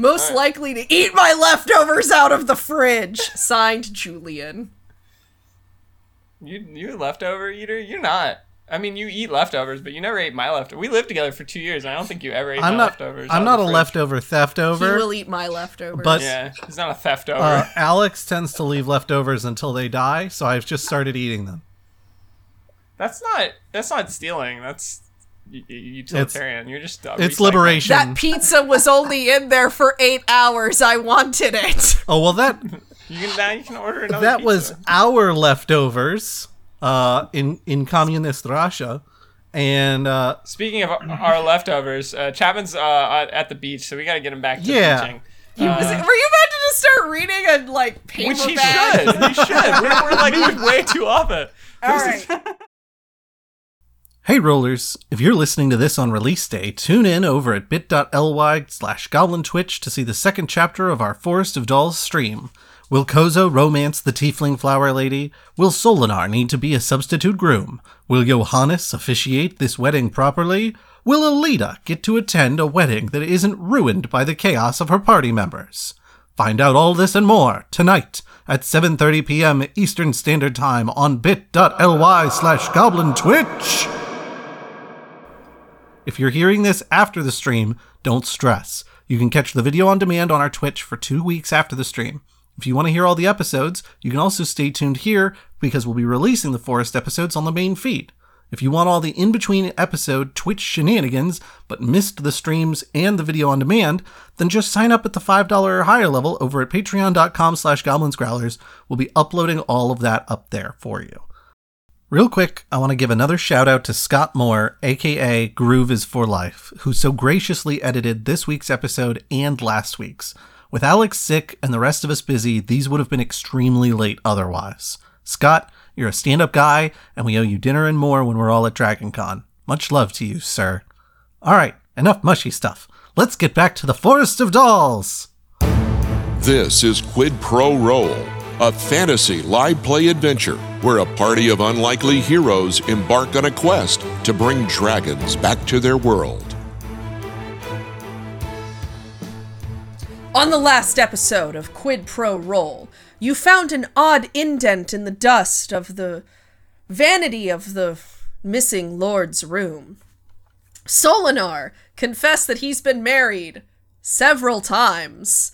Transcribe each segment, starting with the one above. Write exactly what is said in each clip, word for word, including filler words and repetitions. Most right. likely to eat my leftovers out of the fridge. Signed, Julian. You you leftover eater? You're not. I mean, you eat leftovers, but you never ate my leftovers. We lived together for two years, and I don't think you ever ate I'm my not, leftovers. I'm not a fridge. Leftover theftover. He will eat my leftovers. But, yeah, he's not a theftover. Uh, Alex tends to leave leftovers until they die, so I've just started eating them. That's not that's not stealing. That's utilitarian. It's, You're just uh, it's recycling. Liberation. That pizza was only in there for eight hours. I wanted it. Oh well, that you can now you can order another. That pizza. Was our leftovers. Uh, in, in communist Russia, and uh, speaking of our leftovers, uh, Chapman's uh, at the beach, so we gotta get him back to yeah. teaching. He was, uh, were you about to just start reading a like paper which he bag? Should. He should. We're, we're like we're way too off it. All right. Hey rollers! If you're listening to this on release day, tune in over at bit dot l y slash goblin twitch to see the second chapter of our Forest of Dolls stream. Will Kozo romance the tiefling flower lady? Will Solanar need to be a substitute groom? Will Johannes officiate this wedding properly? Will Aelita get to attend a wedding that isn't ruined by the chaos of her party members? Find out all this and more tonight at seven thirty p.m. Eastern Standard Time on bit dot l y slash goblin twitch. If you're hearing this after the stream, don't stress. You can catch the video on demand on our Twitch for two weeks after the stream. If you want to hear all the episodes, you can also stay tuned here because we'll be releasing the Forest episodes on the main feed. If you want all the in-between episode Twitch shenanigans, but missed the streams and the video on demand, then just sign up at the five dollars or higher level over at patreon dot com slash goblins growlers. We'll be uploading all of that up there for you. Real quick, I want to give another shout out to Scott Moore, aka Groove is for Life, who so graciously edited this week's episode and last week's. With Alex sick and the rest of us busy, these would have been extremely late otherwise. Scott, you're a stand-up guy, and we owe you dinner and more when we're all at Dragon Con. Much love to you, sir. All right, enough mushy stuff. Let's get back to the Forest of Dolls! This is Quid Pro Roll, a fantasy live-play adventure where a party of unlikely heroes embark on a quest to bring dragons back to their world. On the last episode of Quid Pro Roll, you found an odd indent in the dust of the vanity of the missing lord's room. Solanar confessed that he's been married several times,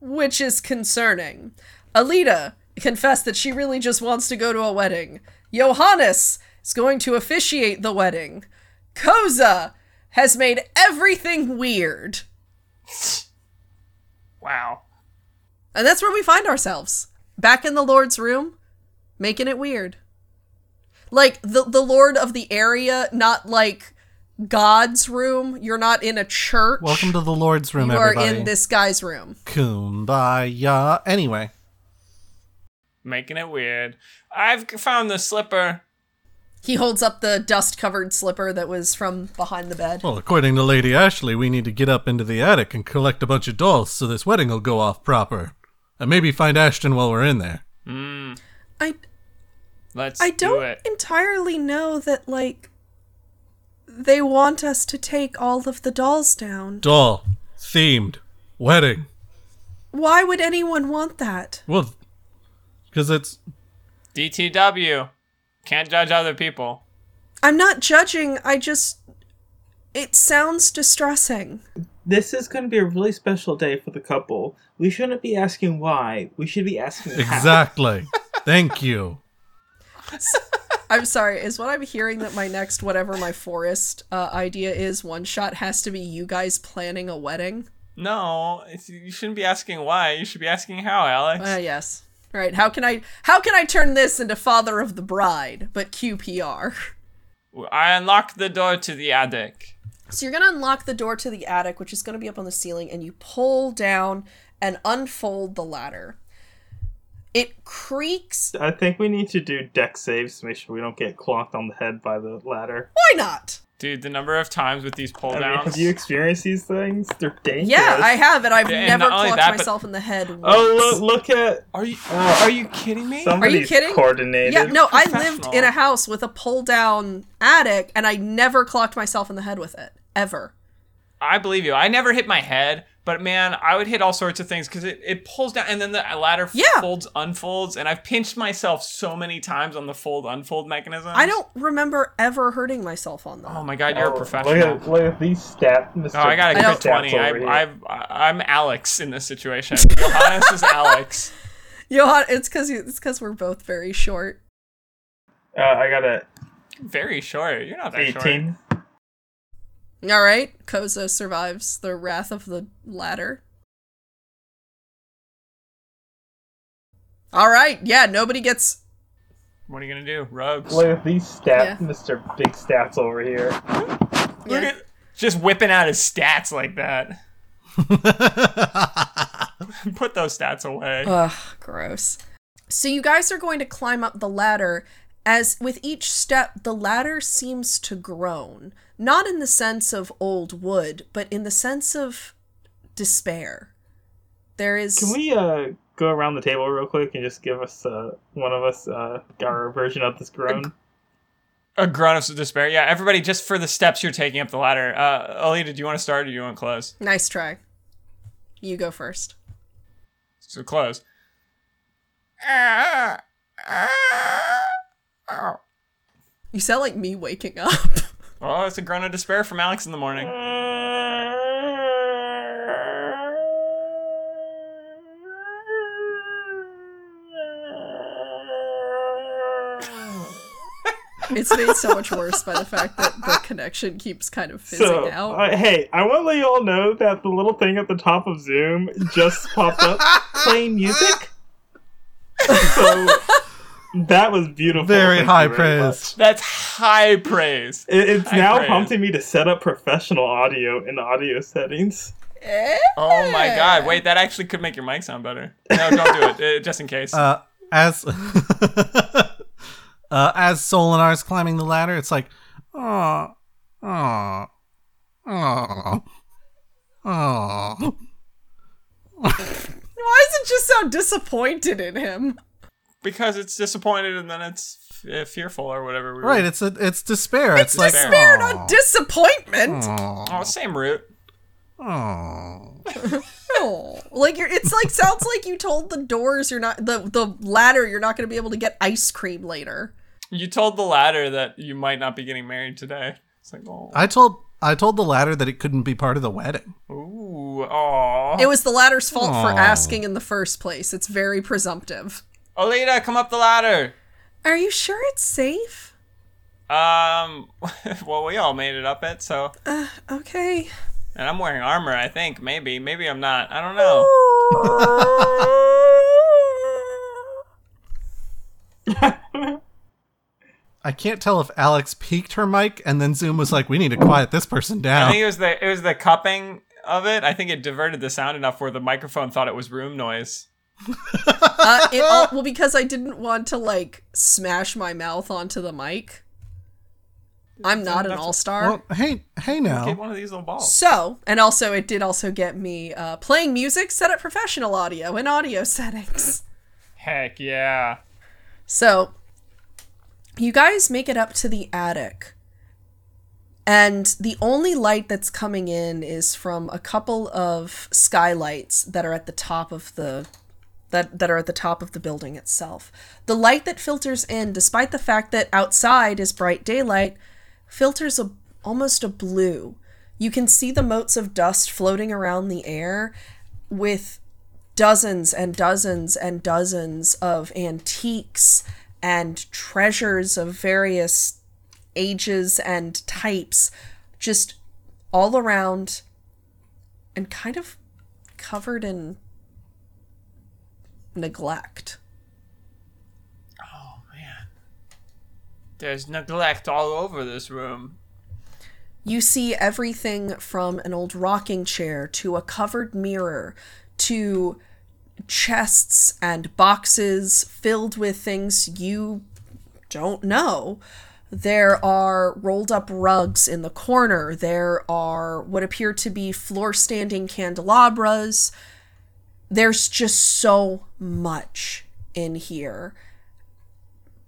which is concerning. Aelita confessed that she really just wants to go to a wedding. Johannes is going to officiate the wedding. Koza has made everything weird. Wow. And that's where we find ourselves. Back in the Lord's room, making it weird. Like, the, the Lord of the area, not like God's room. You're not in a church. Welcome to the Lord's room, you everybody. You are in this guy's room. Kumbaya. Anyway. Making it weird. I've found the slipper. He holds up the dust-covered slipper that was from behind the bed. Well, according to Lady Ashley, we need to get up into the attic and collect a bunch of dolls so this wedding will go off proper. And maybe find Ashton while we're in there. Mm. I, Let's I do don't it. entirely know that, like, they want us to take all of the dolls down. Doll. Themed. Wedding. Why would anyone want that? Well, because it's... D T W. Can't judge other people. I'm not judging, I just... It sounds distressing. This is going to be a really special day for the couple. We shouldn't be asking why. We should be asking how. Exactly. Thank you. I'm sorry, is what I'm hearing that my next whatever my forest uh, idea is one shot has to be you guys planning a wedding? No, it's, you shouldn't be asking why. You should be asking how, Alex. Uh, yes. Right, how can I how can I turn this into Father of the Bride, but Q P R? I unlock the door to the attic. So you're going to unlock the door to the attic, which is going to be up on the ceiling, and you pull down and unfold the ladder. It creaks. I think we need to do dex saves to make sure we don't get clocked on the head by the ladder. Why not? Dude, the number of times with these pull downs. I mean, have you experienced these things? They're dangerous. Yeah, I have, and I've yeah, never clocked that, myself in the head once. Oh, look, look at... Are you uh, Are you kidding me? Are you kidding? Coordinated. Yeah, no, I lived in a house with a pull down attic, and I never clocked myself in the head with it. Ever. I believe you. I never hit my head, but man, I would hit all sorts of things because it, it pulls down and then the ladder yeah. folds, unfolds. And I've pinched myself so many times on the fold, unfold mechanism. I don't remember ever hurting myself on that. Oh my God, you're oh, a professional. Look at, look at these stats. Oh, I got a good twenty. I, I, I, I'm Alex in this situation. Johannes is Alex. Johannes, it's because it's because we're both very short. Uh, I got a... Very short. You're not that eighteen. Short. All right, Kozo survives the wrath of the ladder. All right, yeah, nobody gets... What are you going to do? Rugs. Look at these stats, yeah. Mister Big Stats over here. Yeah. Look at... Just whipping out his stats like that. Put those stats away. Ugh, gross. So you guys are going to climb up the ladder. As with each step, the ladder seems to groan, not in the sense of old wood, but in the sense of despair. There is... Can we uh, go around the table real quick and just give us, uh, one of us, uh, our version of this groan? A, a groan of despair? Yeah, everybody, just for the steps you're taking up the ladder. Uh, Aelita, do you want to start or do you want to close? Nice try. You go first. So close. Ah! Ah! Ow. You sound like me waking up. Oh, it's a groan of despair from Alex in the morning. It's made so much worse by the fact that the connection keeps kind of fizzing so, out. Uh, hey, I want to let you all know that the little thing at the top of Zoom just popped up playing music. So... That was beautiful. Very Thank high praise. Much. That's high praise. It, it's high now praise. Prompting me to set up professional audio in the audio settings. Oh my God. Wait, that actually could make your mic sound better. No, don't do it. Uh, just in case. Uh, as uh, as Solanar is climbing the ladder, it's like, oh, oh, oh, oh. Why does it just sound disappointed in him? Because it's disappointed and then it's f- fearful or whatever. We right, were. it's a, it's despair. It's, it's despair, despair not disappointment. Aww. Oh, same root. Oh, like you're. It's like sounds like you told the doors you're not the the ladder you're not going to be able to get ice cream later. You told the ladder that you might not be getting married today. It's like oh. I told I told the ladder that it couldn't be part of the wedding. Ooh, aw. It was the ladder's fault aww. For asking in the first place. It's very presumptive. Aelita, come up the ladder. Are you sure it's safe? Um, well, we all made it up it, so. Uh, okay. And I'm wearing armor, I think. Maybe. Maybe I'm not. I don't know. I can't tell if Alex peaked her mic and then Zoom was like, we need to quiet this person down. I think it was the, it was the cupping of it. I think it diverted the sound enough where the microphone thought it was room noise. uh, it all, well, because I didn't want to like smash my mouth onto the mic. I'm not an all-star. Well, hey, hey now. Get one of these little balls. So, and also, it did also get me uh, playing music, set up professional audio and audio settings. Heck yeah! So, you guys make it up to the attic, and the only light that's coming in is from a couple of skylights that are at the top of the. That, that are at the top of the building itself. The light that filters in, despite the fact that outside is bright daylight, filters a, almost a blue. You can see the motes of dust floating around the air with dozens and dozens and dozens of antiques and treasures of various ages and types just all around and kind of covered in... neglect. Oh man. There's neglect all over this room. You see everything from an old rocking chair to a covered mirror to chests and boxes filled with things you don't know. There are rolled up rugs in the corner. There are what appear to be floor standing candelabras. There's just so much in here,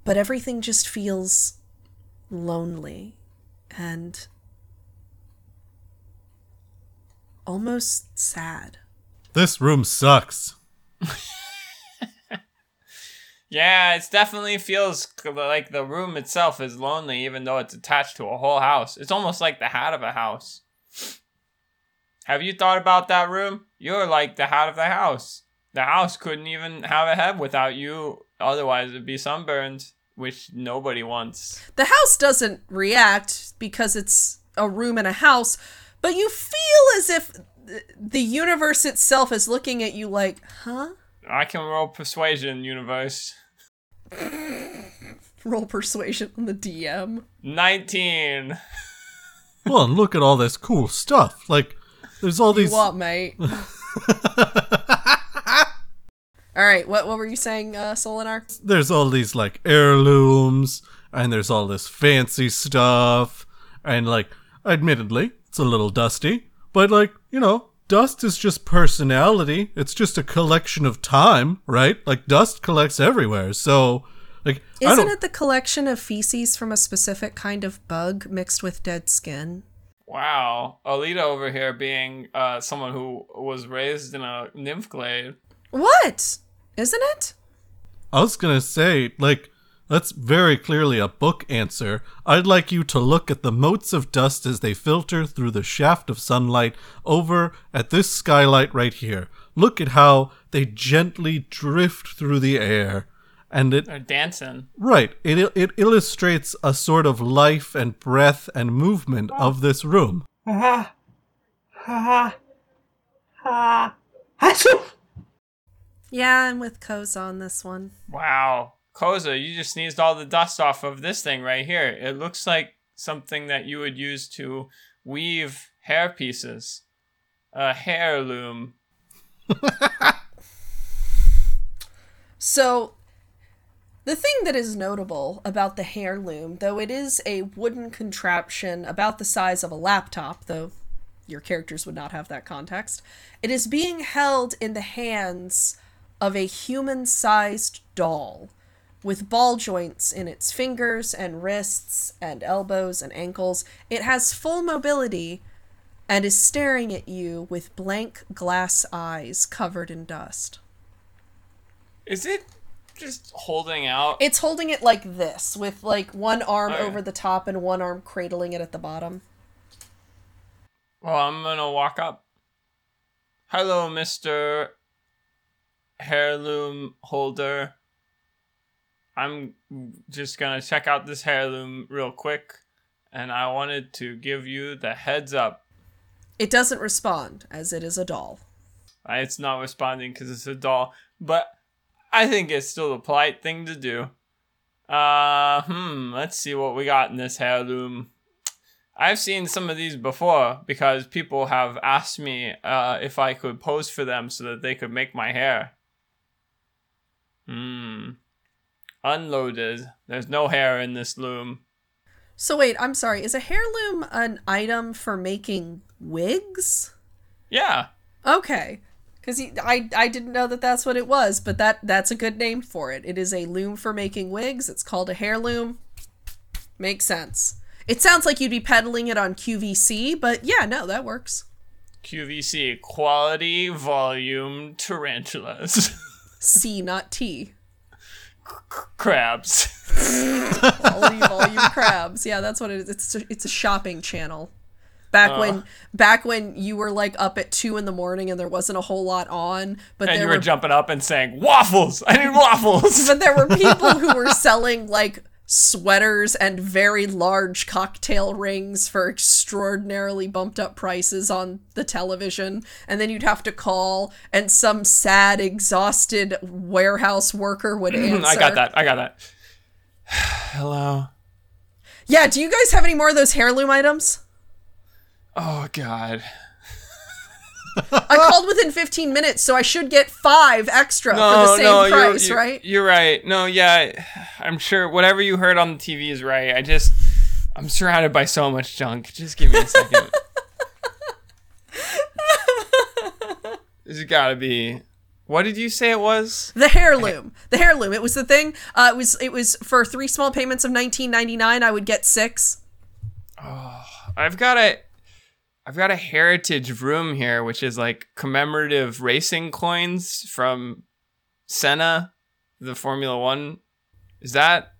but everything just feels lonely and almost sad. This room sucks. Yeah, it definitely feels like the room itself is lonely, even though it's attached to a whole house. It's almost like the hat of a house. Have you thought about that room? You're like the hat of the house. The house couldn't even have a head without you. Otherwise, it'd be sunburned, which nobody wants. The house doesn't react because it's a room in a house, but you feel as if the universe itself is looking at you like, huh? I can roll persuasion, universe. Roll persuasion on the D M. nineteen. Well, and look at all this cool stuff. Like, there's all you these... What, mate? All right, what what were you saying, uh, Solanar? There's all these, like, heirlooms, and there's all this fancy stuff, and, like, admittedly, it's a little dusty, but, like, you know, dust is just personality. It's just a collection of time, right? Like, dust collects everywhere, so... like, Isn't I don't... it the collection of feces from a specific kind of bug mixed with dead skin? Wow. Aelita over here being uh, someone who was raised in a nymph glade. What? Isn't it? I was gonna say, like, that's very clearly a book answer. I'd like you to look at the motes of dust as they filter through the shaft of sunlight over at this skylight right here. Look at how they gently drift through the air. And it, They're dancing. Right. It it illustrates a sort of life and breath and movement of this room. Ha ha. Ha ha. Yeah, I'm with Koza on this one. Wow. Koza, you just sneezed all the dust off of this thing right here. It looks like something that you would use to weave hair pieces. A hair loom. So, the thing that is notable about the hair loom, though it is a wooden contraption about the size of a laptop, though your characters would not have that context, it is being held in the hands of a human-sized doll with ball joints in its fingers and wrists and elbows and ankles. It has full mobility and is staring at you with blank glass eyes covered in dust. Is it just holding out? It's holding it like this, with like one arm okay. over the top and one arm cradling it at the bottom. Well, I'm gonna walk up. Hello, Mister Heirloom Holder. I'm just gonna check out this heirloom real quick, and I wanted to give you the heads up. It doesn't respond, as it is a doll. It's not responding because it's a doll, but I think it's still the polite thing to do. Uh, hmm, let's see what we got in this heirloom. I've seen some of these before because people have asked me uh, if I could pose for them so that they could make my hair. Hmm. Unloaded. There's no hair in this loom. So wait, I'm sorry. Is a hair loom an item for making wigs? Yeah. Okay. Because I, I didn't know that that's what it was, but that, that's a good name for it. It is a loom for making wigs. It's called a hair loom. Makes sense. It sounds like you'd be peddling it on Q V C, but yeah, no, that works. Q V C, quality volume tarantulas. C, not T. Crabs. Quality volume crabs. Yeah, that's what it is. It's a, it's a shopping channel. Back uh, when back when you were like up at two in the morning and there wasn't a whole lot on, but and there you were, were jumping up and saying waffles. I need waffles. But there were people who were selling like sweaters and very large cocktail rings for extraordinarily bumped up prices on the television, and then you'd have to call and some sad, exhausted warehouse worker would answer. I got that. I got that. Hello. Yeah, do you guys have any more of those heirloom items? Oh, God. I called within fifteen minutes, so I should get five extra no, for the same no, price, you're, you're, right? You're right. No, yeah, I'm sure whatever you heard on the T V is right. I just, I'm surrounded by so much junk. Just give me a second. There's gotta be... What did you say it was? The heirloom. The heirloom. It was the thing. Uh, it was It was for three small payments of nineteen ninety-nine. I would get six. Oh, I've got a... I've got a heritage room here, which is like commemorative racing coins from Senna, the Formula One. Is that?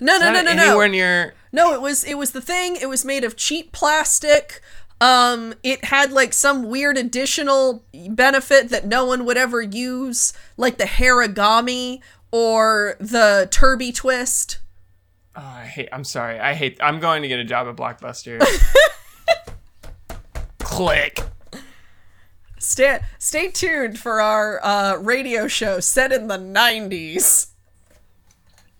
No, no, no, no, no. Anywhere near? No, it was it was the thing. It was made of cheap plastic. Um, it had like some weird additional benefit that no one would ever use, like the Harigami or the Turby Twist. Oh, I hate. I'm sorry. I hate. I'm going to get a job at Blockbuster. Click. Stay, stay tuned for our uh, radio show set in the nineties.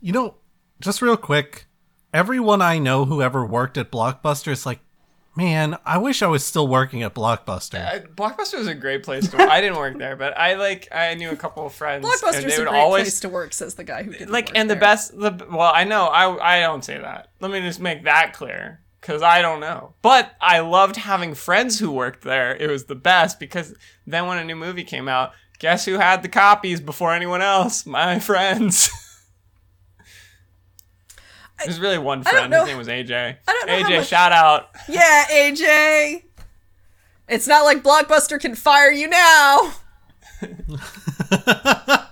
You know, just real quick, everyone I know who ever worked at Blockbuster is like, man, I wish I was still working at Blockbuster. Uh, Blockbuster was a great place to work. I didn't work there, but I like I knew a couple of friends. Blockbuster's and they would a great always, place to work, says the guy who didn't like, work and the there. Best, the well, I know, I I don't say that. Let me just make that clear. Because I don't know. But I loved having friends who worked there. It was the best because then when a new movie came out, guess who had the copies before anyone else? My friends. I, There's really one friend. His name was A J. I don't know. A J, much... shout out. Yeah, A J. It's not like Blockbuster can fire you now. I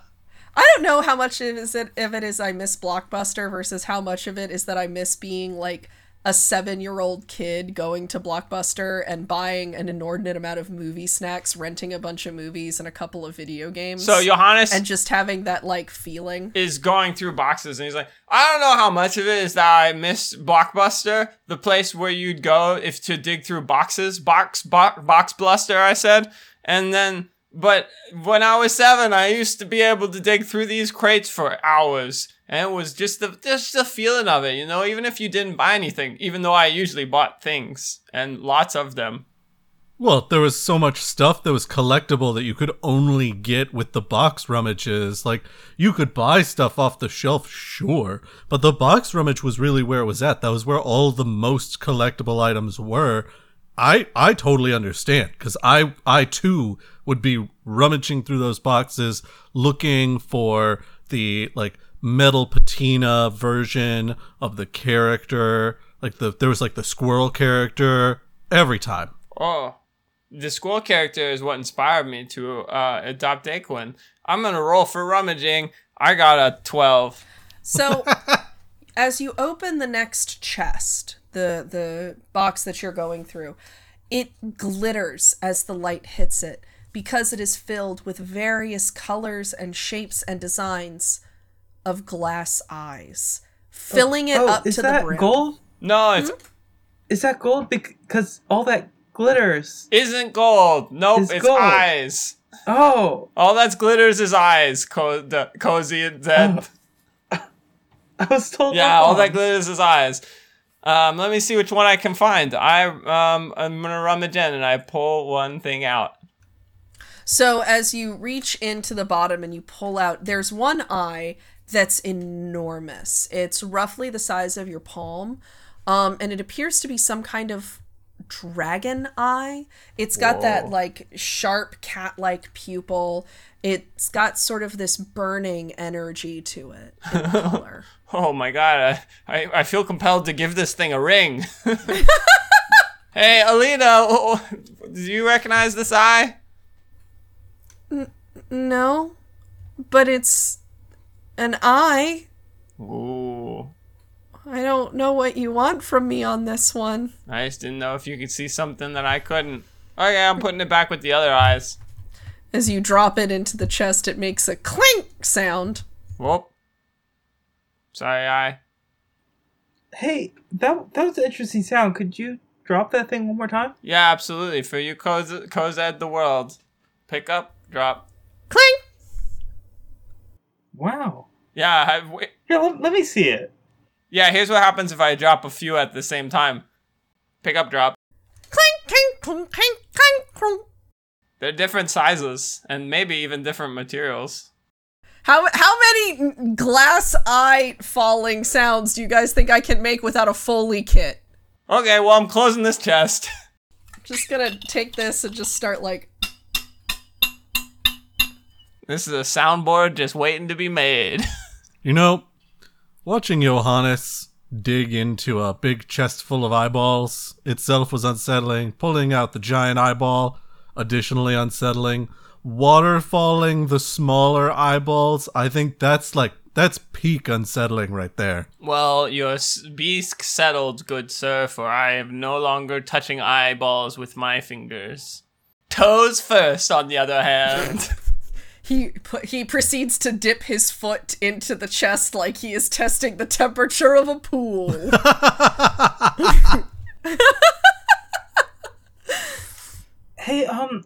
don't know how much it is it, if it is I miss Blockbuster versus how much of it is that I miss being like a seven-year-old kid going to Blockbuster and buying an inordinate amount of movie snacks, renting a bunch of movies and a couple of video games. So Johannes... And just having that, like, feeling. ...is going through boxes, and he's like, I don't know how much of it is that I miss Blockbuster, the place where you'd go if to dig through boxes. Box, bo- box bluster, I said. And then... But when I was seven, I used to be able to dig through these crates for hours. And it was just the just the feeling of it, you know, even if you didn't buy anything, even though I usually bought things and lots of them. Well, there was so much stuff that was collectible that you could only get with the box rummages. Like, you could buy stuff off the shelf, sure, but the box rummage was really where it was at. That was where all the most collectible items were. I, I totally understand, because I, I too would be rummaging through those boxes looking for the, like, metal patina version of the character. Like the there was like the squirrel character every time. Oh, the squirrel character is what inspired me to uh adopt Daquin. I'm gonna roll for rummaging. I got a twelve. So as you open the next chest, the the box that you're going through, it glitters as the light hits it because it is filled with various colors and shapes and designs of glass eyes, filling it oh, up to the brim. Is that gold? No, it's... Hmm? Is that gold? Because all that glitters... Isn't gold. Nope, is it's gold. Eyes. Oh. All that glitters is eyes, co- the, Cozy and Zen. Oh. I was told Yeah, that all that glitters is eyes. Um, let me see which one I can find. I, um, I'm going to rummage in and I pull one thing out. So as you reach into the bottom and you pull out, there's one eye... that's enormous. It's roughly the size of your palm, um, and it appears to be some kind of dragon eye. It's got Whoa. that like sharp cat-like pupil. It's got sort of this burning energy to it in color. Oh my god, I, I, I feel compelled to give this thing a ring. Hey, Aelita, do you recognize this eye? N- no, but it's... an eye. Ooh. I don't know what you want from me on this one. I just didn't know if you could see something that I couldn't. Okay, I'm putting it back with the other eyes. As you drop it into the chest, it makes a clink sound. Whoop. Sorry, eye. Hey, that that was an interesting sound. Could you drop that thing one more time? Yeah, absolutely. For you, Coz- Cozed the world. Pick up, drop. Clink! Wow. Yeah, I, Here, let, let me see it. Yeah, here's what happens if I drop a few at the same time. Pick up, drop. Clink, clink, clink, clink, clink, clink. They're different sizes, and maybe even different materials. How how many glass eye falling sounds do you guys think I can make without a Foley kit? Okay, well, I'm closing this chest. I'm just gonna take this and just start, like... This is a soundboard just waiting to be made. You know, watching Johannes dig into a big chest full of eyeballs itself was unsettling. Pulling out the giant eyeball, additionally unsettling. Waterfalling the smaller eyeballs, I think that's like, that's peak unsettling right there. Well, your be settled, good sir, for I am no longer touching eyeballs with my fingers. Toes first, on the other hand. He he proceeds to dip his foot into the chest like he is testing the temperature of a pool. Hey, um,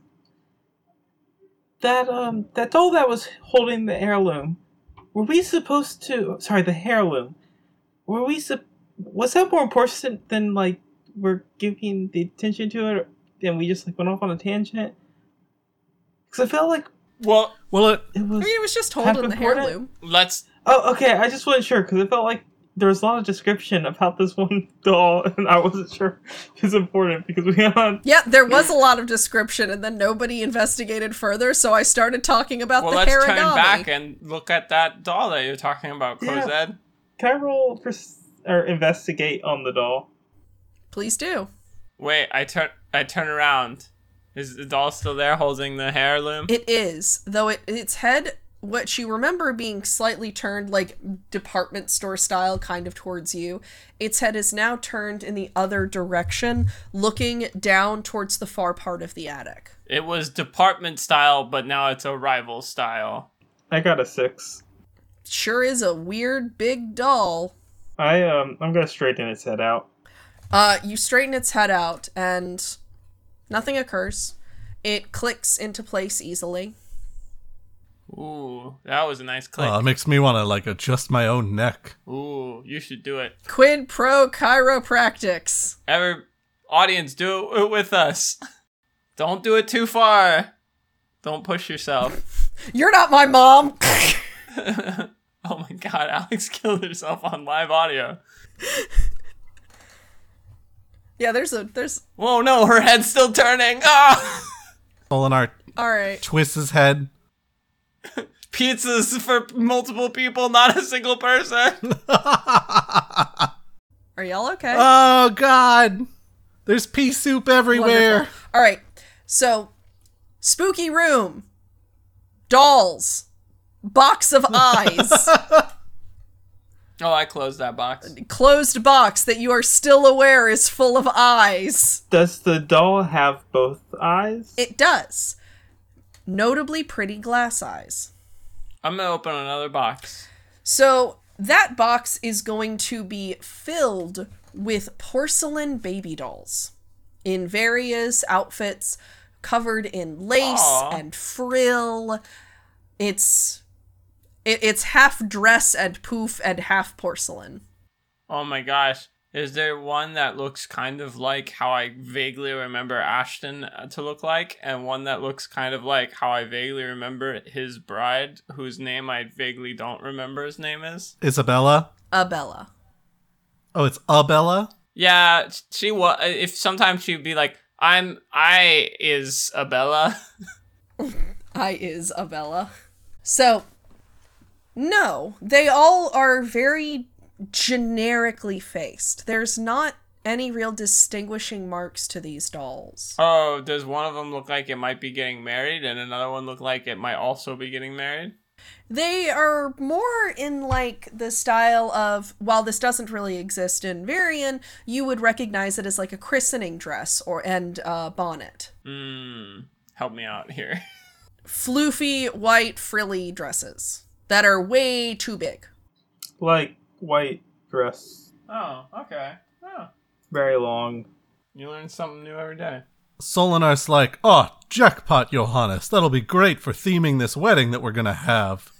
that um, that doll that was holding the heirloom, were we supposed to? Sorry, the heirloom. Were we? Su- was that more important than like we're giving the attention to it, and we just like went off on a tangent? Because I felt like. Well, well, it, it was I mean, it was just holding the heirloom. Let's. Oh, okay. I just wasn't sure because it felt like there was a lot of description about this one doll, and I wasn't sure if it was important because we had. On... Yeah, there was a lot of description, and then nobody investigated further. So I started talking about well, the herigami. Well, let's turn back and look at that doll that you're talking about, Cozed. Yeah. Can I roll for or investigate on the doll? Please do. Wait, I turn. I turn around. Is the doll still there holding the heirloom? It is, though it its head, what you remember being slightly turned, like department store style, kind of towards you, its head is now turned in the other direction, looking down towards the far part of the attic. It was department style, but now it's a rival style. I got a six. Sure is a weird big doll. I, um, I'm gonna straighten its head out. Uh, you straighten its head out, and... nothing occurs. It clicks into place easily. Ooh, that was a nice click. Oh, it makes me want to, like, adjust my own neck. Ooh, you should do it. Quid Pro Chiropractics. Ever audience, do it with us. Don't do it too far. Don't push yourself. You're not my mom. Oh my god, Alex killed herself on live audio. Yeah, there's a, there's... Whoa, no, her head's still turning! Ah! Solanar All right. twists his head. Pizzas for multiple people, not a single person! Are y'all okay? Oh, God! There's pea soup everywhere! Wonderful. All right, so, spooky room. Dolls. Box of eyes. Oh, I closed that box. Closed box that you are still aware is full of eyes. Does the doll have both eyes? It does. Notably pretty glass eyes. I'm going to open another box. So that box is going to be filled with porcelain baby dolls in various outfits, covered in lace Aww. and frill. It's... It's half dress and poof and half porcelain. Oh my gosh. Is there one that looks kind of like how I vaguely remember Ashton to look like? And one that looks kind of like how I vaguely remember his bride, whose name I vaguely don't remember his name is? Isabella? Abella. Oh, it's Abella? Yeah, she was. If sometimes she'd be like, I'm, I is Abella. I is Abella. So... No, they all are very generically faced. There's not any real distinguishing marks to these dolls. Oh, does one of them look like it might be getting married and another one look like it might also be getting married? They are more in like the style of, while this doesn't really exist in Varian, you would recognize it as like a christening dress or and uh, bonnet. Mm, help me out here. Floofy, white, frilly dresses. That are way too big. Like white dress. Oh, okay. Oh. Very long. You learn something new every day. Solanar's like, oh, jackpot, Johannes. That'll be great for theming this wedding that we're going to have.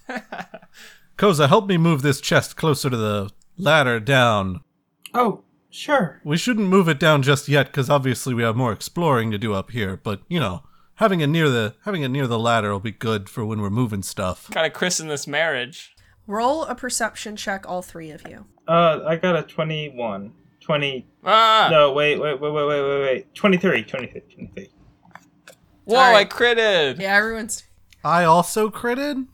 Koza, help me move this chest closer to the ladder down. Oh, sure. We shouldn't move it down just yet because obviously we have more exploring to do up here. But, you know... Having it near the having it near the ladder will be good for when we're moving stuff. Gotta christen this marriage. Roll a perception check, all three of you. Uh, I got a twenty-one. twenty. Ah! No, wait, wait, wait, wait, wait, wait, wait. twenty-three, twenty-three, twenty-three. Whoa, right. I critted! Yeah, everyone's... I also critted?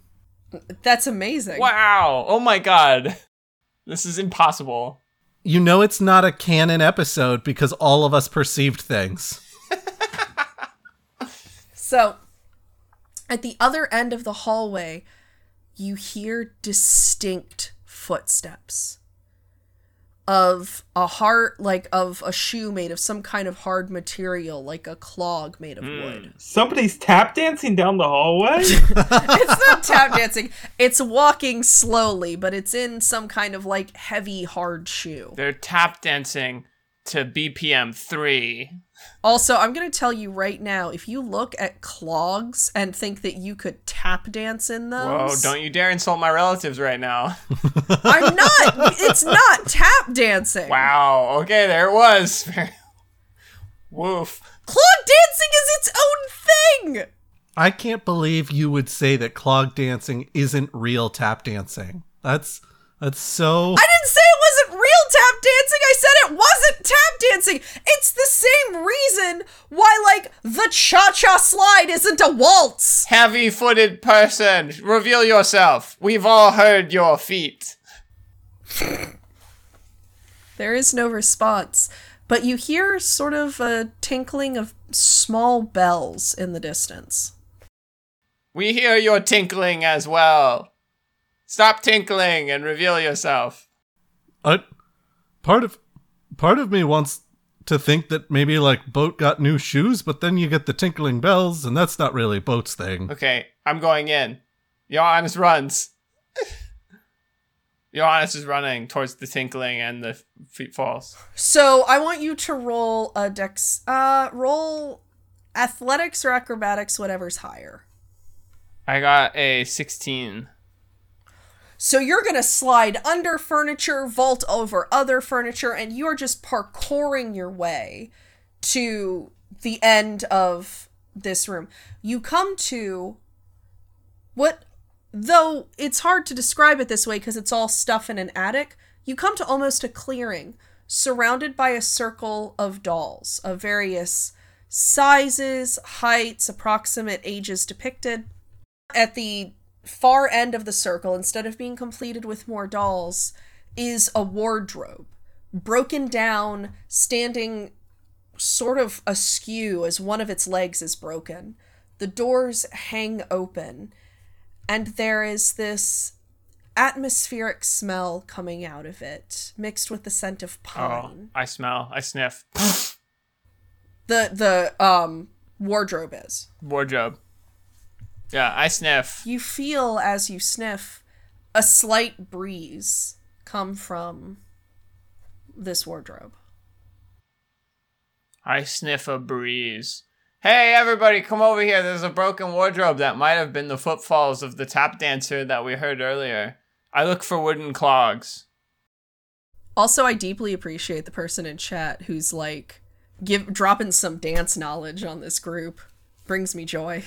That's amazing. Wow! Oh my god. This is impossible. you know it's not a canon episode because all of us perceived things. So, at the other end of the hallway, you hear distinct footsteps of a heart, like of a shoe made of some kind of hard material, like a clog made of mm. wood. Somebody's tap dancing down the hallway? It's not tap dancing. It's walking slowly, but it's in some kind of like heavy, hard shoe. They're tap dancing to B P M three. Also, I'm going to tell you right now, if you look at clogs and think that you could tap dance in those... Whoa, don't you dare insult my relatives right now. I'm not! It's not tap dancing! Wow, okay, there it was. Woof. Clog dancing is its own thing! I can't believe you would say that clog dancing isn't real tap dancing. That's... That's so... I didn't say it wasn't real tap dancing. I said it wasn't tap dancing. It's the same reason why, like, the cha-cha slide isn't a waltz. Heavy-footed person, reveal yourself. We've all heard your feet. There is no response, but you hear sort of a tinkling of small bells in the distance. We hear your tinkling as well. Stop tinkling and reveal yourself. I, part of part of me wants to think that maybe, like, Boat got new shoes, but then you get the tinkling bells, and that's not really Boat's thing. Okay, I'm going in. Johannes runs. Johannes is running towards the tinkling and the feet falls. So I want you to roll a dex... Uh, roll athletics or acrobatics, whatever's higher. I got a sixteen. So you're going to slide under furniture, vault over other furniture, and you're just parkouring your way to the end of this room. You come to what, though it's hard to describe it this way because it's all stuff in an attic, you come to almost a clearing surrounded by a circle of dolls of various sizes, heights, approximate ages depicted. At the far end of the circle, instead of being completed with more dolls, is a wardrobe, broken down, standing sort of askew as one of its legs is broken. The doors hang open, and there is this atmospheric smell coming out of it, mixed with the scent of pine. Oh, I smell. I sniff. The, the, um, wardrobe is. Wardrobe. Yeah, I sniff. You feel, as you sniff, a slight breeze come from this wardrobe. I sniff a breeze. Hey, everybody, come over here. There's a broken wardrobe that might have been the footfalls of the tap dancer that we heard earlier. I look for wooden clogs. Also, I deeply appreciate the person in chat who's, like, give, dropping some dance knowledge on this group. Brings me joy.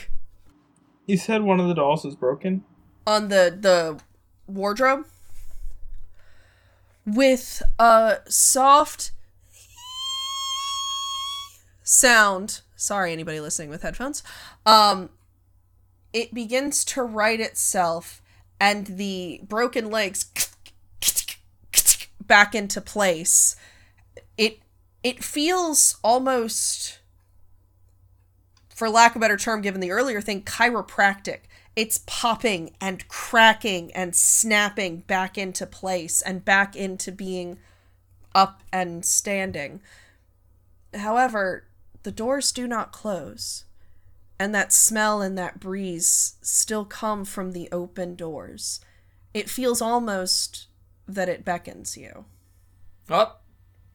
You said one of the dolls was broken? On the, the wardrobe? With a soft sound. Sorry, anybody listening with headphones. Um, it begins to right itself, and the broken legs back into place. It it feels almost... for lack of a better term, given the earlier thing, chiropractic. It's popping and cracking and snapping back into place and back into being up and standing. However, the doors do not close, and that smell and that breeze still come from the open doors. It feels almost that it beckons you. Oh,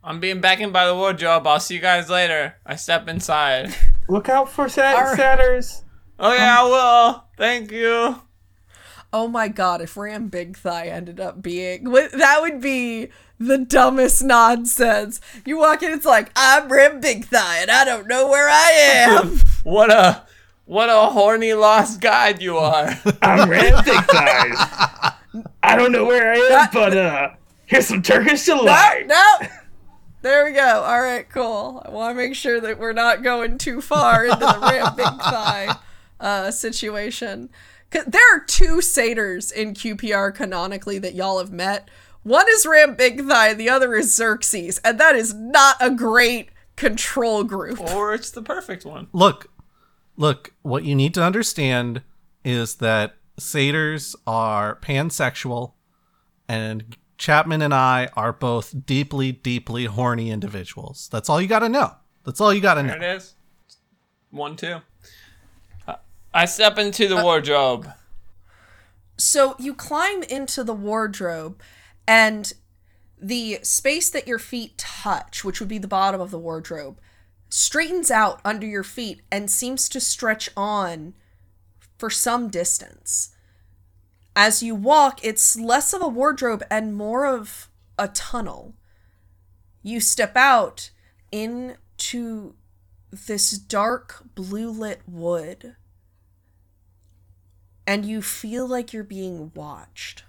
I'm being beckoned by the wardrobe. I'll see you guys later. I step inside. Look out for sat- satyrs. Oh, yeah, um, I will. Thank you. Oh, my God. If Ram Big Thigh ended up being... that would be the dumbest nonsense. You walk in, it's like, I'm Ram Big Thigh, and I don't know where I am. What a what a horny lost guide you are. I'm Ram Big Thigh. I don't know where I am, that, but uh, here's some Turkish delight. No, no. There we go. All right, cool. I want to make sure that we're not going too far into the Ram Big Thigh uh, situation. There are two satyrs in Q P R canonically that y'all have met. One is Ram Big Thigh, the other is Xerxes, and that is not a great control group. Or it's the perfect one. Look, look, what you need to understand is that satyrs are pansexual, and Chapman and I are both deeply, deeply horny individuals. That's all you got to know. That's all you got to know. There it is. One, two. Uh, I step into the uh, wardrobe. So you climb into the wardrobe, and the space that your feet touch, which would be the bottom of the wardrobe, straightens out under your feet and seems to stretch on for some distance. As you walk, it's less of a wardrobe and more of a tunnel. You step out into this dark blue-lit wood, and you feel like you're being watched.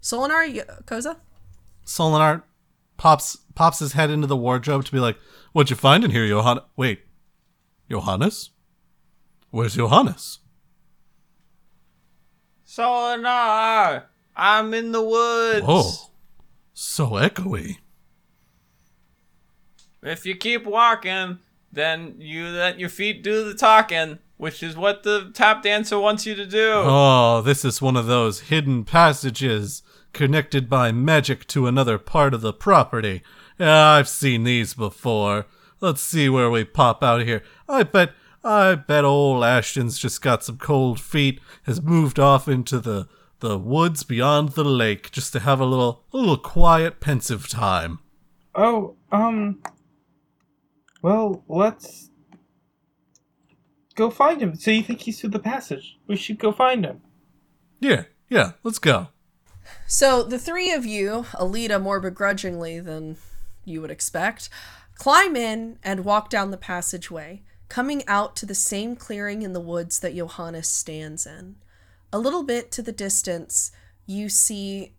Solanar, Koza? Solanar pops pops his head into the wardrobe to be like, "What'd you find in here, Johanna? Wait, Johannes? Where's Johannes?" Solanar, I'm in the woods. Oh, so echoey. If you keep walking, then you let your feet do the talking, which is what the tap dancer wants you to do. Oh, this is one of those hidden passages connected by magic to another part of the property. Yeah, I've seen these before. Let's see where we pop out here. I bet... I bet old Ashton's just got some cold feet, has moved off into the, the woods beyond the lake just to have a little a little quiet, pensive time. Oh, um, well, let's go find him. So you think he's through the passage? We should go find him. Yeah, yeah, let's go. So the three of you, Aelita more begrudgingly than you would expect, climb in and walk down the passageway, coming out to the same clearing in the woods that Johannes stands in. A little bit to the distance, you see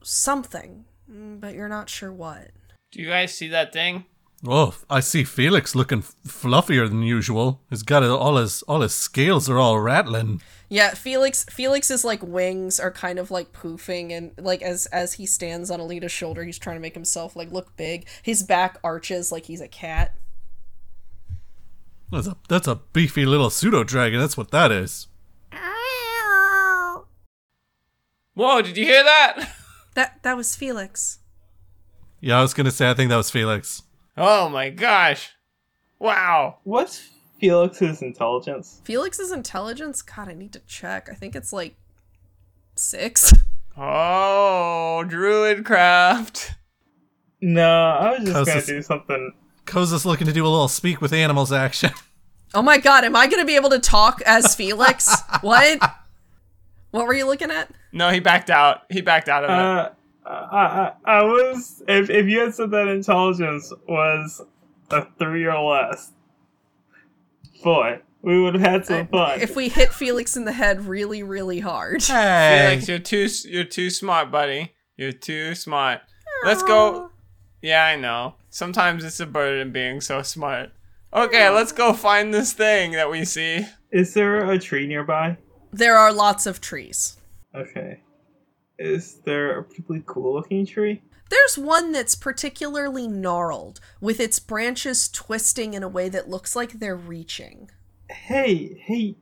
something, but you're not sure what. Do you guys see that thing? Oh, I see Felix looking f- fluffier than usual. He's got it, all his all his scales are all rattling. Yeah, Felix Felix's like wings are kind of like poofing, and like as as he stands on Alita's shoulder, he's trying to make himself like look big. His back arches like he's a cat. That's a, that's a beefy little pseudo-dragon, that's what that is. Ow. Whoa, did you hear that? That that was Felix. Yeah, I was going to say, I think that was Felix. Oh my gosh. Wow. What's Felix's intelligence? Felix's intelligence? God, I need to check. I think it's like six. Oh, Druidcraft. No, I was just going to do something... Koza's looking to do a little speak with animals action. Oh my god, am I going to be able to talk as Felix? What? What were you looking at? No, he backed out. He backed out of uh, it. I, I, I was... If, if you had said that intelligence was a three or less, boy, we would have had some fun. If we hit Felix in the head really, really hard. Hey. Felix, you're too, you're too smart, buddy. You're too smart. Let's go... Yeah, I know. Sometimes it's a burden being so smart. Okay, let's go find this thing that we see. Is there a tree nearby? There are lots of trees. Okay. Is there a particularly cool-looking tree? There's one that's particularly gnarled, with its branches twisting in a way that looks like they're reaching. Hey, hey.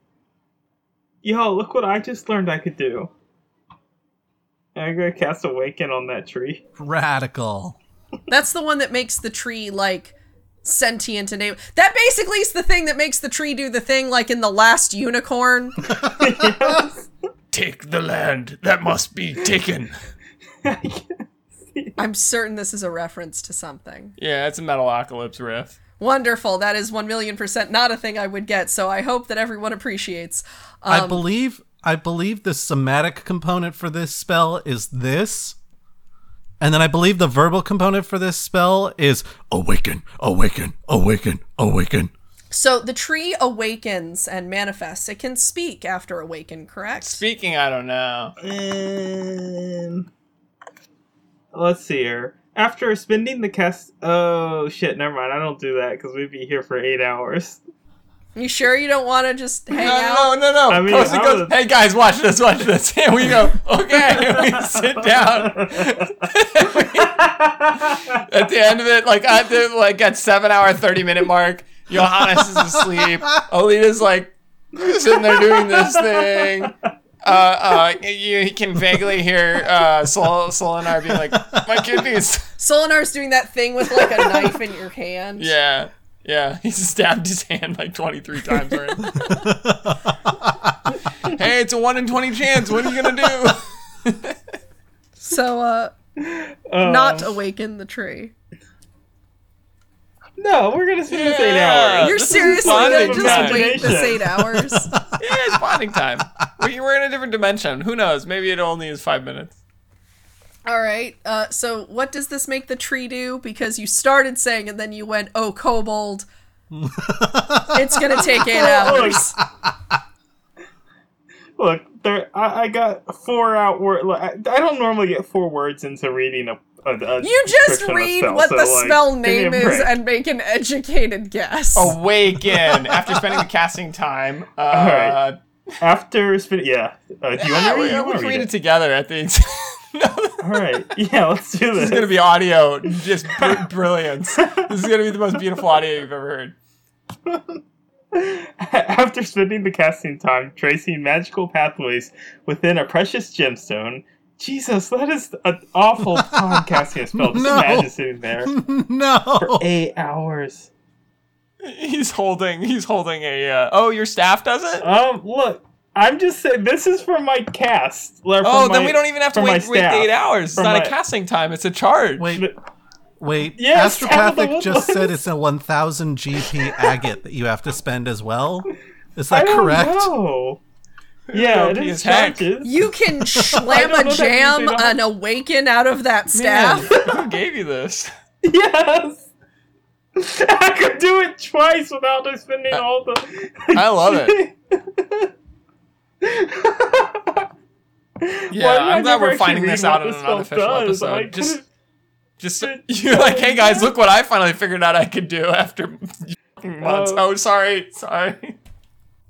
Yo, look what I just learned I could do. I'm gonna cast Awaken on that tree. Radical. That's the one that makes the tree, like, sentient and able. That basically is the thing that makes the tree do the thing, like, in The Last Unicorn. Yes. Take the land that must be taken. I'm certain this is a reference to something. Yeah, it's a Metalocalypse riff. Wonderful. That is one million percent not a thing I would get, so I hope that everyone appreciates. Um, I believe, I believe the somatic component for this spell is this. And then I believe the verbal component for this spell is awaken, awaken, awaken, awaken. So the tree awakens and manifests. It can speak after awaken, correct? Speaking, I don't know. Um, let's see here. After spending the cast... Oh, shit, never mind. I don't do that because we'd be here for eight hours. You sure you don't want to just hang no, out? No, no, no, no. I mean, goes, was... hey, guys, watch this, watch this. Here we go. Okay, and we sit down. we... At the end of it, like, I did, like, at seven hour, thirty minute mark, Johannes is asleep. Alita's, like, sitting there doing this thing. Uh, uh, you, you can vaguely hear uh, Sol- Solanar being like, my kidneys. Solanar's doing that thing with, like, a knife in your hand. Yeah. Yeah, he stabbed his hand like twenty-three times already. Hey, it's a one in twenty chance. What are you going to do? so, uh, uh, not awaken the tree. No, we're going to sit yeah. this eight hours. You're this seriously going to just wait this eight hours? Yeah, it's bonding time. We're in a different dimension. Who knows? Maybe it only is five minutes. All right, uh, so what does this make the tree do? Because you started saying and then you went, oh, kobold. It's going to take eight hours. Look, there, I, I got four out words. I, I don't normally get four words into reading a A, a you just read spell, what so the like, spell name is and make an educated guess. Awaken. After spending the casting time. Uh, All right. After spending, yeah. Uh, do you yeah, want to read, we, you we read, read it together at the end. All right. Yeah, let's do this. This is going to be audio, just br- brilliance. This is going to be the most beautiful audio you've ever heard. After spending the casting time tracing magical pathways within a precious gemstone, Jesus, that is an awful podcasting spell. Just no. imagine sitting there no. for eight hours. He's holding. He's holding a. Uh, oh, your staff does it. Um, look, I'm just saying this is for my cast. Oh, then my, we don't even have to wait, wait eight hours. It's from not my, a casting time. It's a charge. Wait, wait. Yes, Astropathic just said it's a one thousand G P agate that you have to spend as well. Is that I correct? Don't know. Yeah, it is charges. You can slam a jam an awaken out of that staff. Man, who gave you this? Yes! I could do it twice without spending I, all the... I love it. Yeah, I'm glad we're finding this out in an unofficial episode. Just, just you're like, hey guys, look what I finally figured out I could do after months. Um, oh, sorry, sorry.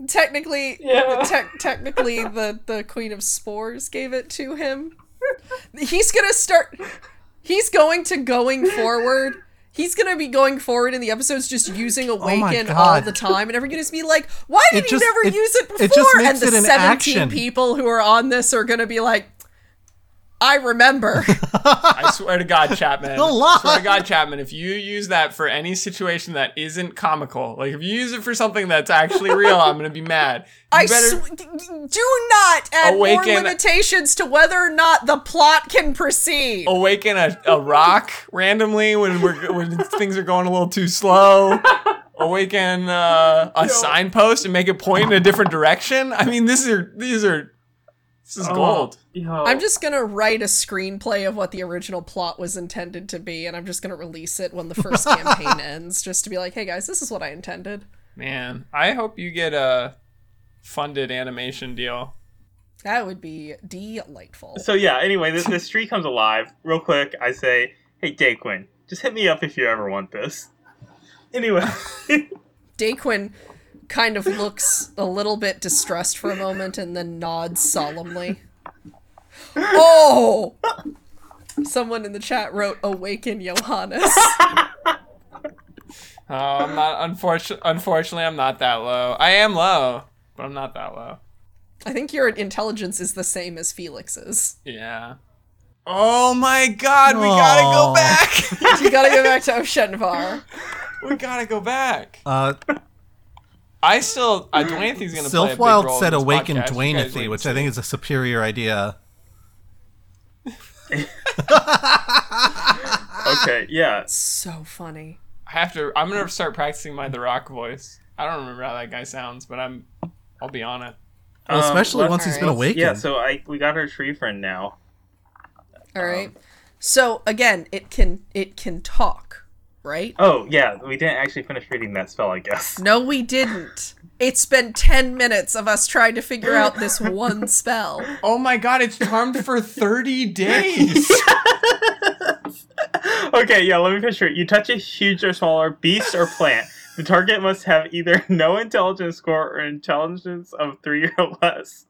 Technically, yeah. te- technically, the, the Queen of Spores gave it to him. He's gonna start. He's going to going forward. He's gonna be going forward in the episodes, just using awaken oh all the time, and everyone's gonna be like, "Why did it you just, never it, use it before?" It just makes and the it an seventeen action. People who are on this are gonna be like, "I remember." I swear to God, Chapman. I swear to God, Chapman, if you use that for any situation that isn't comical, like if you use it for something that's actually real, I'm going to be mad. You I sw- do not add more limitations to whether or not the plot can proceed. Awaken a, a rock randomly when we're when things are going a little too slow. Awaken uh, a Yo. signpost and make it point in a different direction. I mean, these are these are. This is oh, gold. Yo. I'm just going to write a screenplay of what the original plot was intended to be, and I'm just going to release it when the first campaign ends, just to be like, hey guys, this is what I intended. Man, I hope you get a funded animation deal. That would be delightful. So yeah, anyway, this, this tree comes alive. Real quick, I say, hey Daquin, just hit me up if you ever want this. Anyway. Daquin kind of looks a little bit distressed for a moment and then nods solemnly. Oh! Someone in the chat wrote, awaken Johannes. Oh, I'm not, unfortunately, unfortunately, I'm not that low. I am low, but I'm not that low. I think your intelligence is the same as Felix's. Yeah. Oh my god, we Aww. gotta go back! You gotta go back to Oshenvar. We gotta go back. Uh... I still, uh, Dwaynethy's going to play a big role in this podcast. Silfwild said awaken Dwaynethy, which I think is a superior idea. Okay, yeah. It's so funny. I have to, I'm going to start practicing my The Rock voice. I don't remember how that guy sounds, but I'm, I'll be on it. Well, especially um, once right. he's been awakened. Yeah, so I, we got our tree friend now. All right. Um, so again, it can, it can talk. Right? Oh, yeah. We didn't actually finish reading that spell, I guess. No, we didn't. It's been ten minutes of us trying to figure out this one spell. Oh my god, it's charmed for thirty days! Okay, yeah, let me picture it. You touch a huge or smaller beast or plant The target must have either no intelligence score or intelligence of three or less.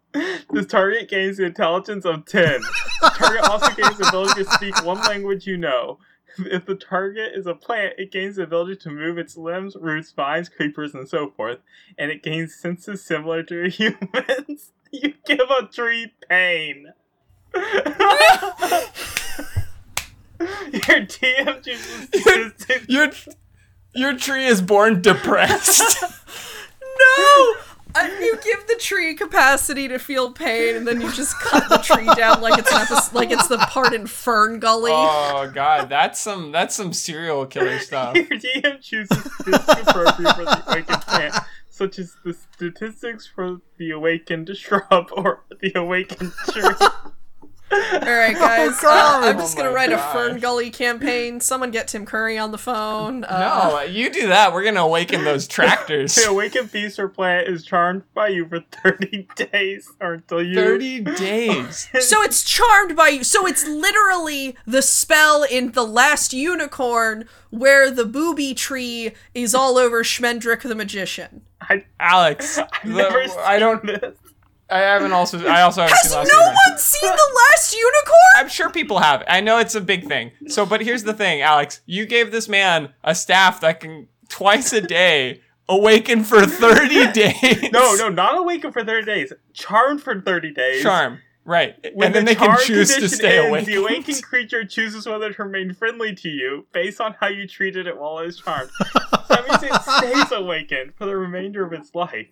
This target gains the intelligence of ten. The target also gains the ability to speak one language you know. If the target is a plant, it gains the ability to move its limbs, roots, vines, creepers, and so forth. And it gains senses similar to humans. You give a tree pain. Your D M chooses statistics. Your, your tree is born depressed. No! I, you give the tree capacity to feel pain, and then you just cut the tree down like it's not the, like it's the part in Fern Gully. Oh god, that's some that's some serial killer stuff. Your D M chooses statistics appropriate for the awakened plant, such as the statistics for the awakened shrub or the awakened tree. Alright guys, oh, uh, I'm just oh gonna write gosh. a Fern Gully campaign. Someone get Tim Curry on the phone. Uh, no, you do that. We're gonna awaken those tractors. The awakened beast or plant is charmed by you for thirty days or until you... thirty days So it's charmed by you. So it's literally the spell in The Last Unicorn where the booby tree is all over Schmendrick the Magician. I, Alex, I've the, never seen I don't... this. I haven't also. I also haven't Has seen Has no unicorn. one seen The Last Unicorn? I'm sure people have. I know it's a big thing. So, but here's the thing, Alex. You gave this man a staff that can twice a day awaken for thirty days. No, no, not awaken for thirty days. Charmed for thirty days. Charm, right? When and then the they can choose to stay awake. The awakened creature chooses whether to remain friendly to you based on how you treated it while it was charmed. That means it stays awakened for the remainder of its life.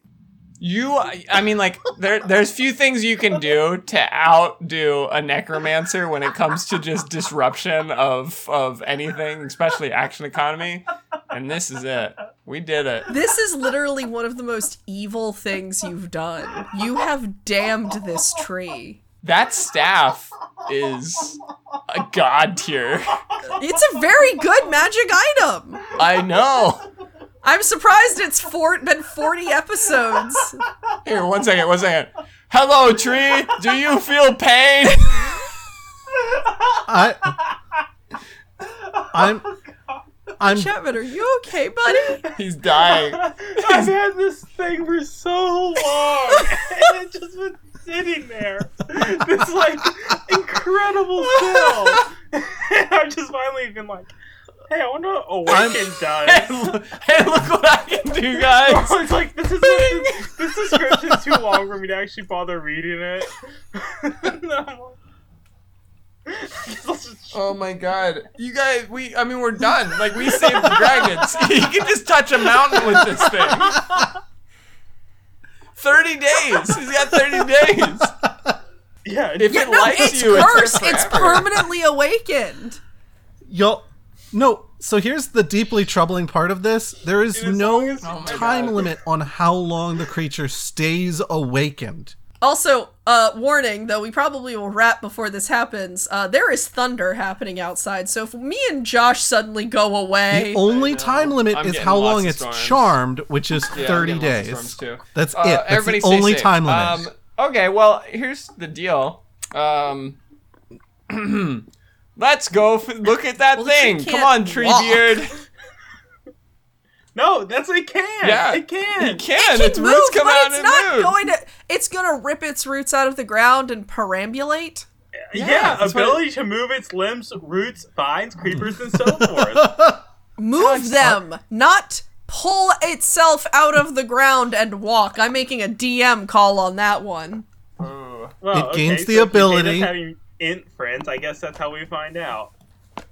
You, I mean, like, there, there's few things you can do to outdo a necromancer when it comes to just disruption of of anything, especially action economy. And this is it. We did it. This is literally one of the most evil things you've done. You have damned this tree. That staff is a god tier. It's a very good magic item. I know. I'm surprised it's for, been forty episodes. Here, one second, one second. Hello, tree. Do you feel pain? I, I'm. I'm. Chapman, are you okay, buddy? He's dying. I've had this thing for so long, and it just been sitting there. This like incredible pill. I've just finally been like. Hey, I wonder what awaken does. Hey, hey, look what I can do, guys! It's like, this is this, this description's too long for me to actually bother reading it. No. Oh my god. You guys, we, I mean, we're done. Like, we saved the dragons. You can just touch a mountain with this thing. thirty days! He's got thirty days! Yeah, if yeah, it no, likes it's you, cursed. It's It's permanently awakened. Yo. No, so here's the deeply troubling part of this. There is no as as time oh limit on how long the creature stays awakened. Also, uh, warning, though we probably will wrap before this happens, uh, there is thunder happening outside, so if me and Josh suddenly go away... The only time limit I'm is how long it's charmed, which is yeah, thirty days. That's uh, it. That's the only safe. time limit. Um, okay, well, here's the deal. Um... Let's go f- look at that well, thing. Come on, tree walk. beard. No, that's it can. Yeah, it can. It can. It can its move, roots come but out it's and not move. Going to. It's gonna rip its roots out of the ground and perambulate. Yeah, yeah ability it, to move its limbs, roots, vines, creepers, and so forth. Move them, not pull itself out of the ground and walk. I'm making a D M call on that one. Oh. Well, it gains okay, the so ability. Int friends, I guess that's how we find out.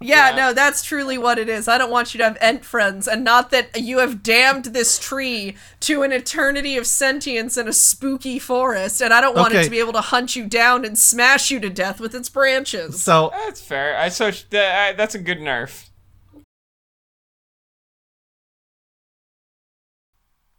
Yeah, yeah, no, that's truly what it is. I don't want you to have ent friends, and not that you have damned this tree to an eternity of sentience in a spooky forest, and I don't want okay. it to be able to hunt you down and smash you to death with its branches. So that's fair. I so sh- that, I, that's a good nerf.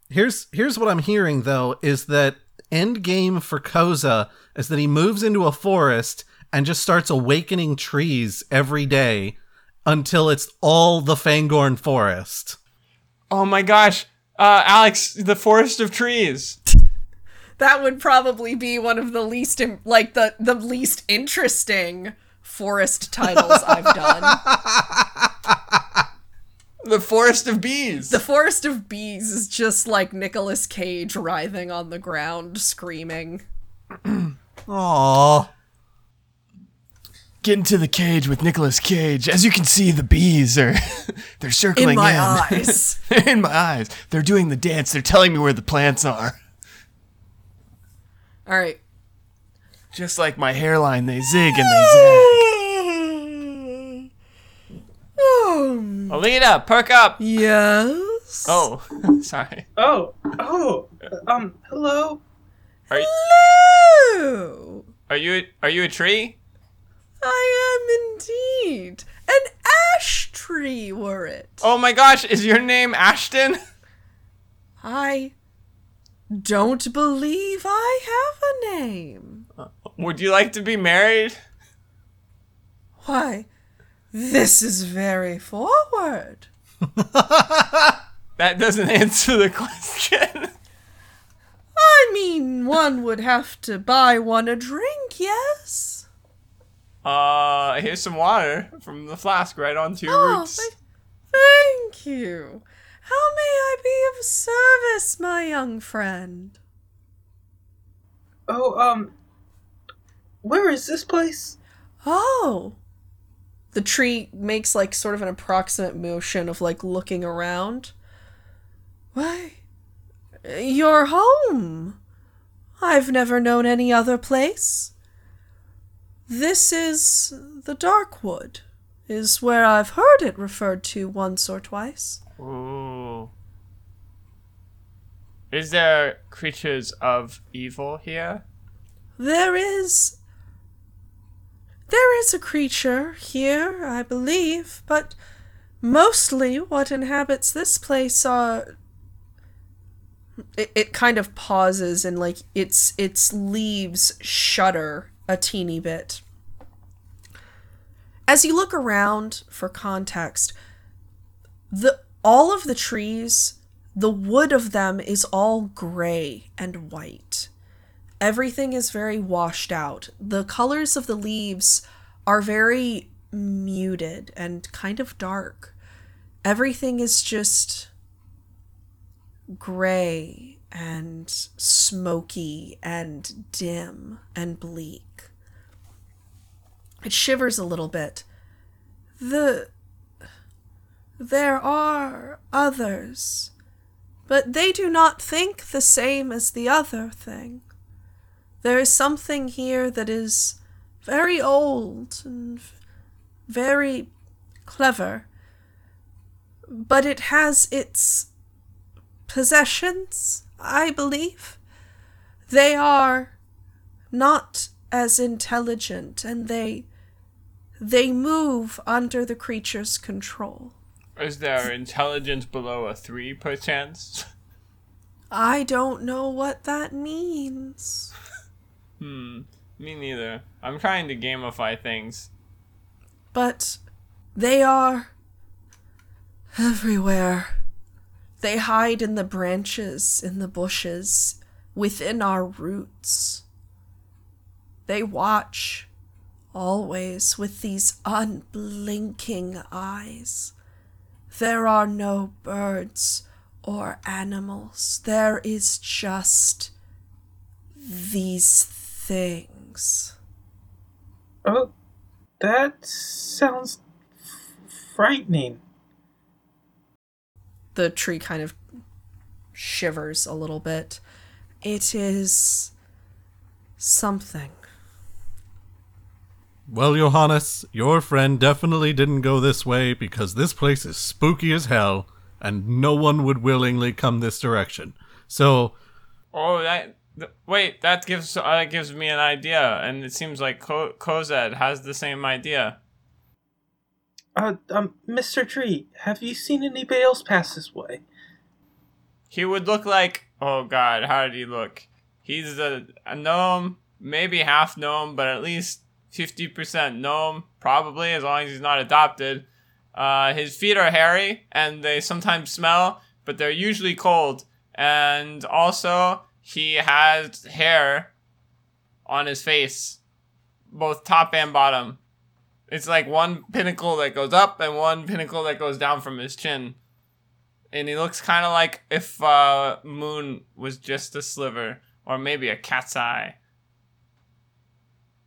Here's here's what I'm hearing though is that end game for Koza is that he moves into a forest. And just starts awakening trees every day until it's all the Fangorn Forest. Oh my gosh. Uh, Alex, the Forest of Trees. That would probably be one of the least, Im- like, the, the least interesting forest titles I've done. The Forest of Bees. The Forest of Bees is just like Nicolas Cage writhing on the ground, screaming. Aww. Get into the cage with Nicolas Cage. As you can see, the bees are they're circling in. My in. eyes. They're in my eyes. They're doing the dance. They're telling me where the plants are. All right. Just like my hairline, they zig and they zag. Aelita, perk up. Yes. Oh, sorry. Oh, oh, um, hello. Are you, hello. Are you are you a tree? I am indeed. An ash tree were it. Oh my gosh, is your name Ashton? I don't believe I have a name. Uh, would you like to be married? Why, this is very forward. That doesn't answer the question. I mean, one would have to buy one a drink, yes? Uh, here's some water from the flask right onto your oh, roots. Th- thank you. How may I be of service, my young friend? Oh, um, where is this place? Oh. The tree makes, like, sort of an approximate motion of, like, looking around. Why, your home. I've never known any other place. This is the Darkwood, is where I've heard it referred to once or twice. Ooh. Is there creatures of evil here? There is... There is a creature here, I believe, but mostly what inhabits this place are... It, it kind of pauses and, like, its its leaves shudder a teeny bit. As you look around for context, the all of the trees, the wood of them is all gray and white. Everything is very washed out. The colors of the leaves are very muted and kind of dark. Everything is just gray and smoky and dim and bleak. It shivers a little bit. The... There are others, but they do not think the same as the other thing. There is something here that is very old and very clever, but it has its possessions, I believe. They are not as intelligent, and they... They move under the creature's control. Is there intelligence below a three, perchance? I don't know what that means. hmm, me neither. I'm trying to gamify things. But they are everywhere. They hide in the branches, in the bushes, within our roots. They watch... Always with these unblinking eyes. There are no birds or animals. There is just these things. Oh, that sounds frightening. The tree kind of shivers a little bit. It is something. Well, Johannes, your friend definitely didn't go this way because this place is spooky as hell and no one would willingly come this direction. So... Oh, that... Th- wait, that gives uh, that gives me an idea, and it seems like Co- Cozad has the same idea. Uh, um, Mister Tree, have you seen anybody else pass this way? He would look like... Oh god, how did he look? He's a, a gnome, maybe half gnome, but at least... fifty percent gnome, probably, as long as he's not adopted. Uh, his feet are hairy, and they sometimes smell, but they're usually cold. And also, he has hair on his face, both top and bottom. It's like one pinnacle that goes up and one pinnacle that goes down from his chin. And he looks kind of like if uh, Moon was just a sliver, or maybe a cat's eye.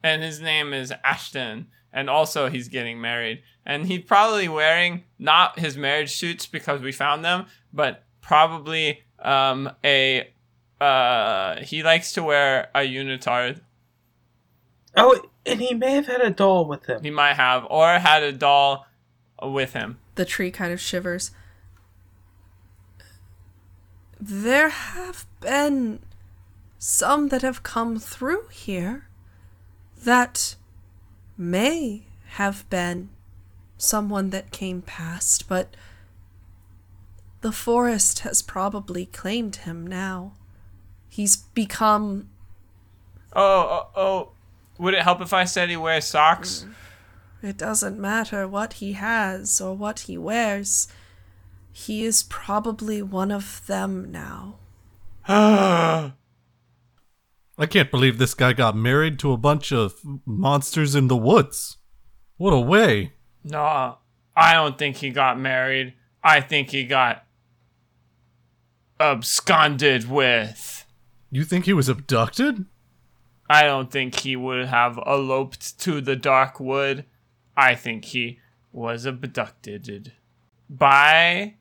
And his name is Ashton, and also he's getting married. And he's probably wearing, not his marriage suits because we found them, but probably um, a, uh, he likes to wear a unitard. Oh, and he may have had a doll with him. He might have, or had a doll with him. The tree kind of shivers. There have been some that have come through here that may have been someone that came past, but the forest has probably claimed him now. He's become... Oh, oh, oh. Would it help if I said he wears socks? It doesn't matter what he has or what he wears. He is probably one of them now. I can't believe this guy got married to a bunch of monsters in the woods. What a way. No, I don't think he got married. I think he got absconded with. You think he was abducted? I don't think he would have eloped to the Darkwood. I think he was abducted by...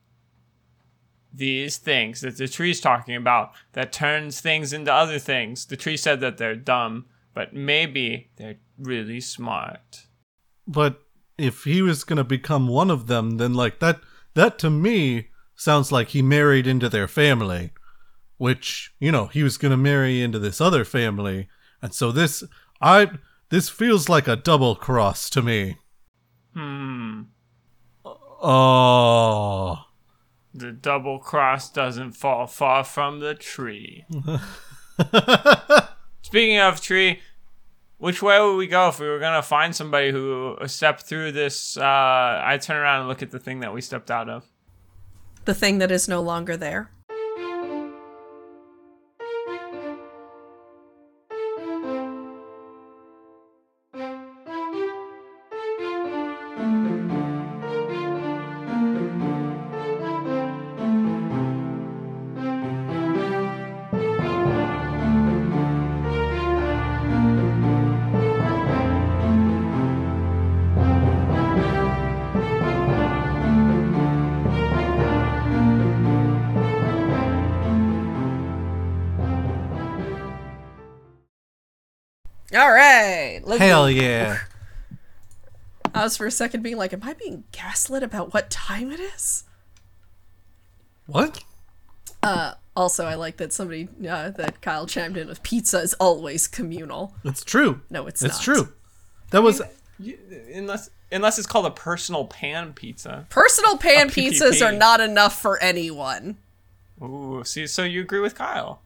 these things that the tree's talking about that turns things into other things. The tree said that they're dumb, but maybe they're really smart. But if he was going to become one of them, then like that, that to me sounds like he married into their family, which, you know, he was going to marry into this other family. And so this, I, this feels like a double cross to me. Hmm. Oh... The double cross doesn't fall far from the tree. Speaking of tree, which way would we go if we were going to find somebody who stepped through this? Uh, I turn around and look at the thing that we stepped out of. The thing that is no longer there. Hell yeah. I was for a second being like, am I being gaslit about what time it is? What? Uh, also, I like that somebody, uh, that Kyle chimed in with pizza is always communal. It's true. No, it's, it's not. It's true. That I was... Mean, you, unless unless it's called a personal pan pizza. Personal pan pizzas are not enough for anyone. Ooh, see, so you agree with Kyle.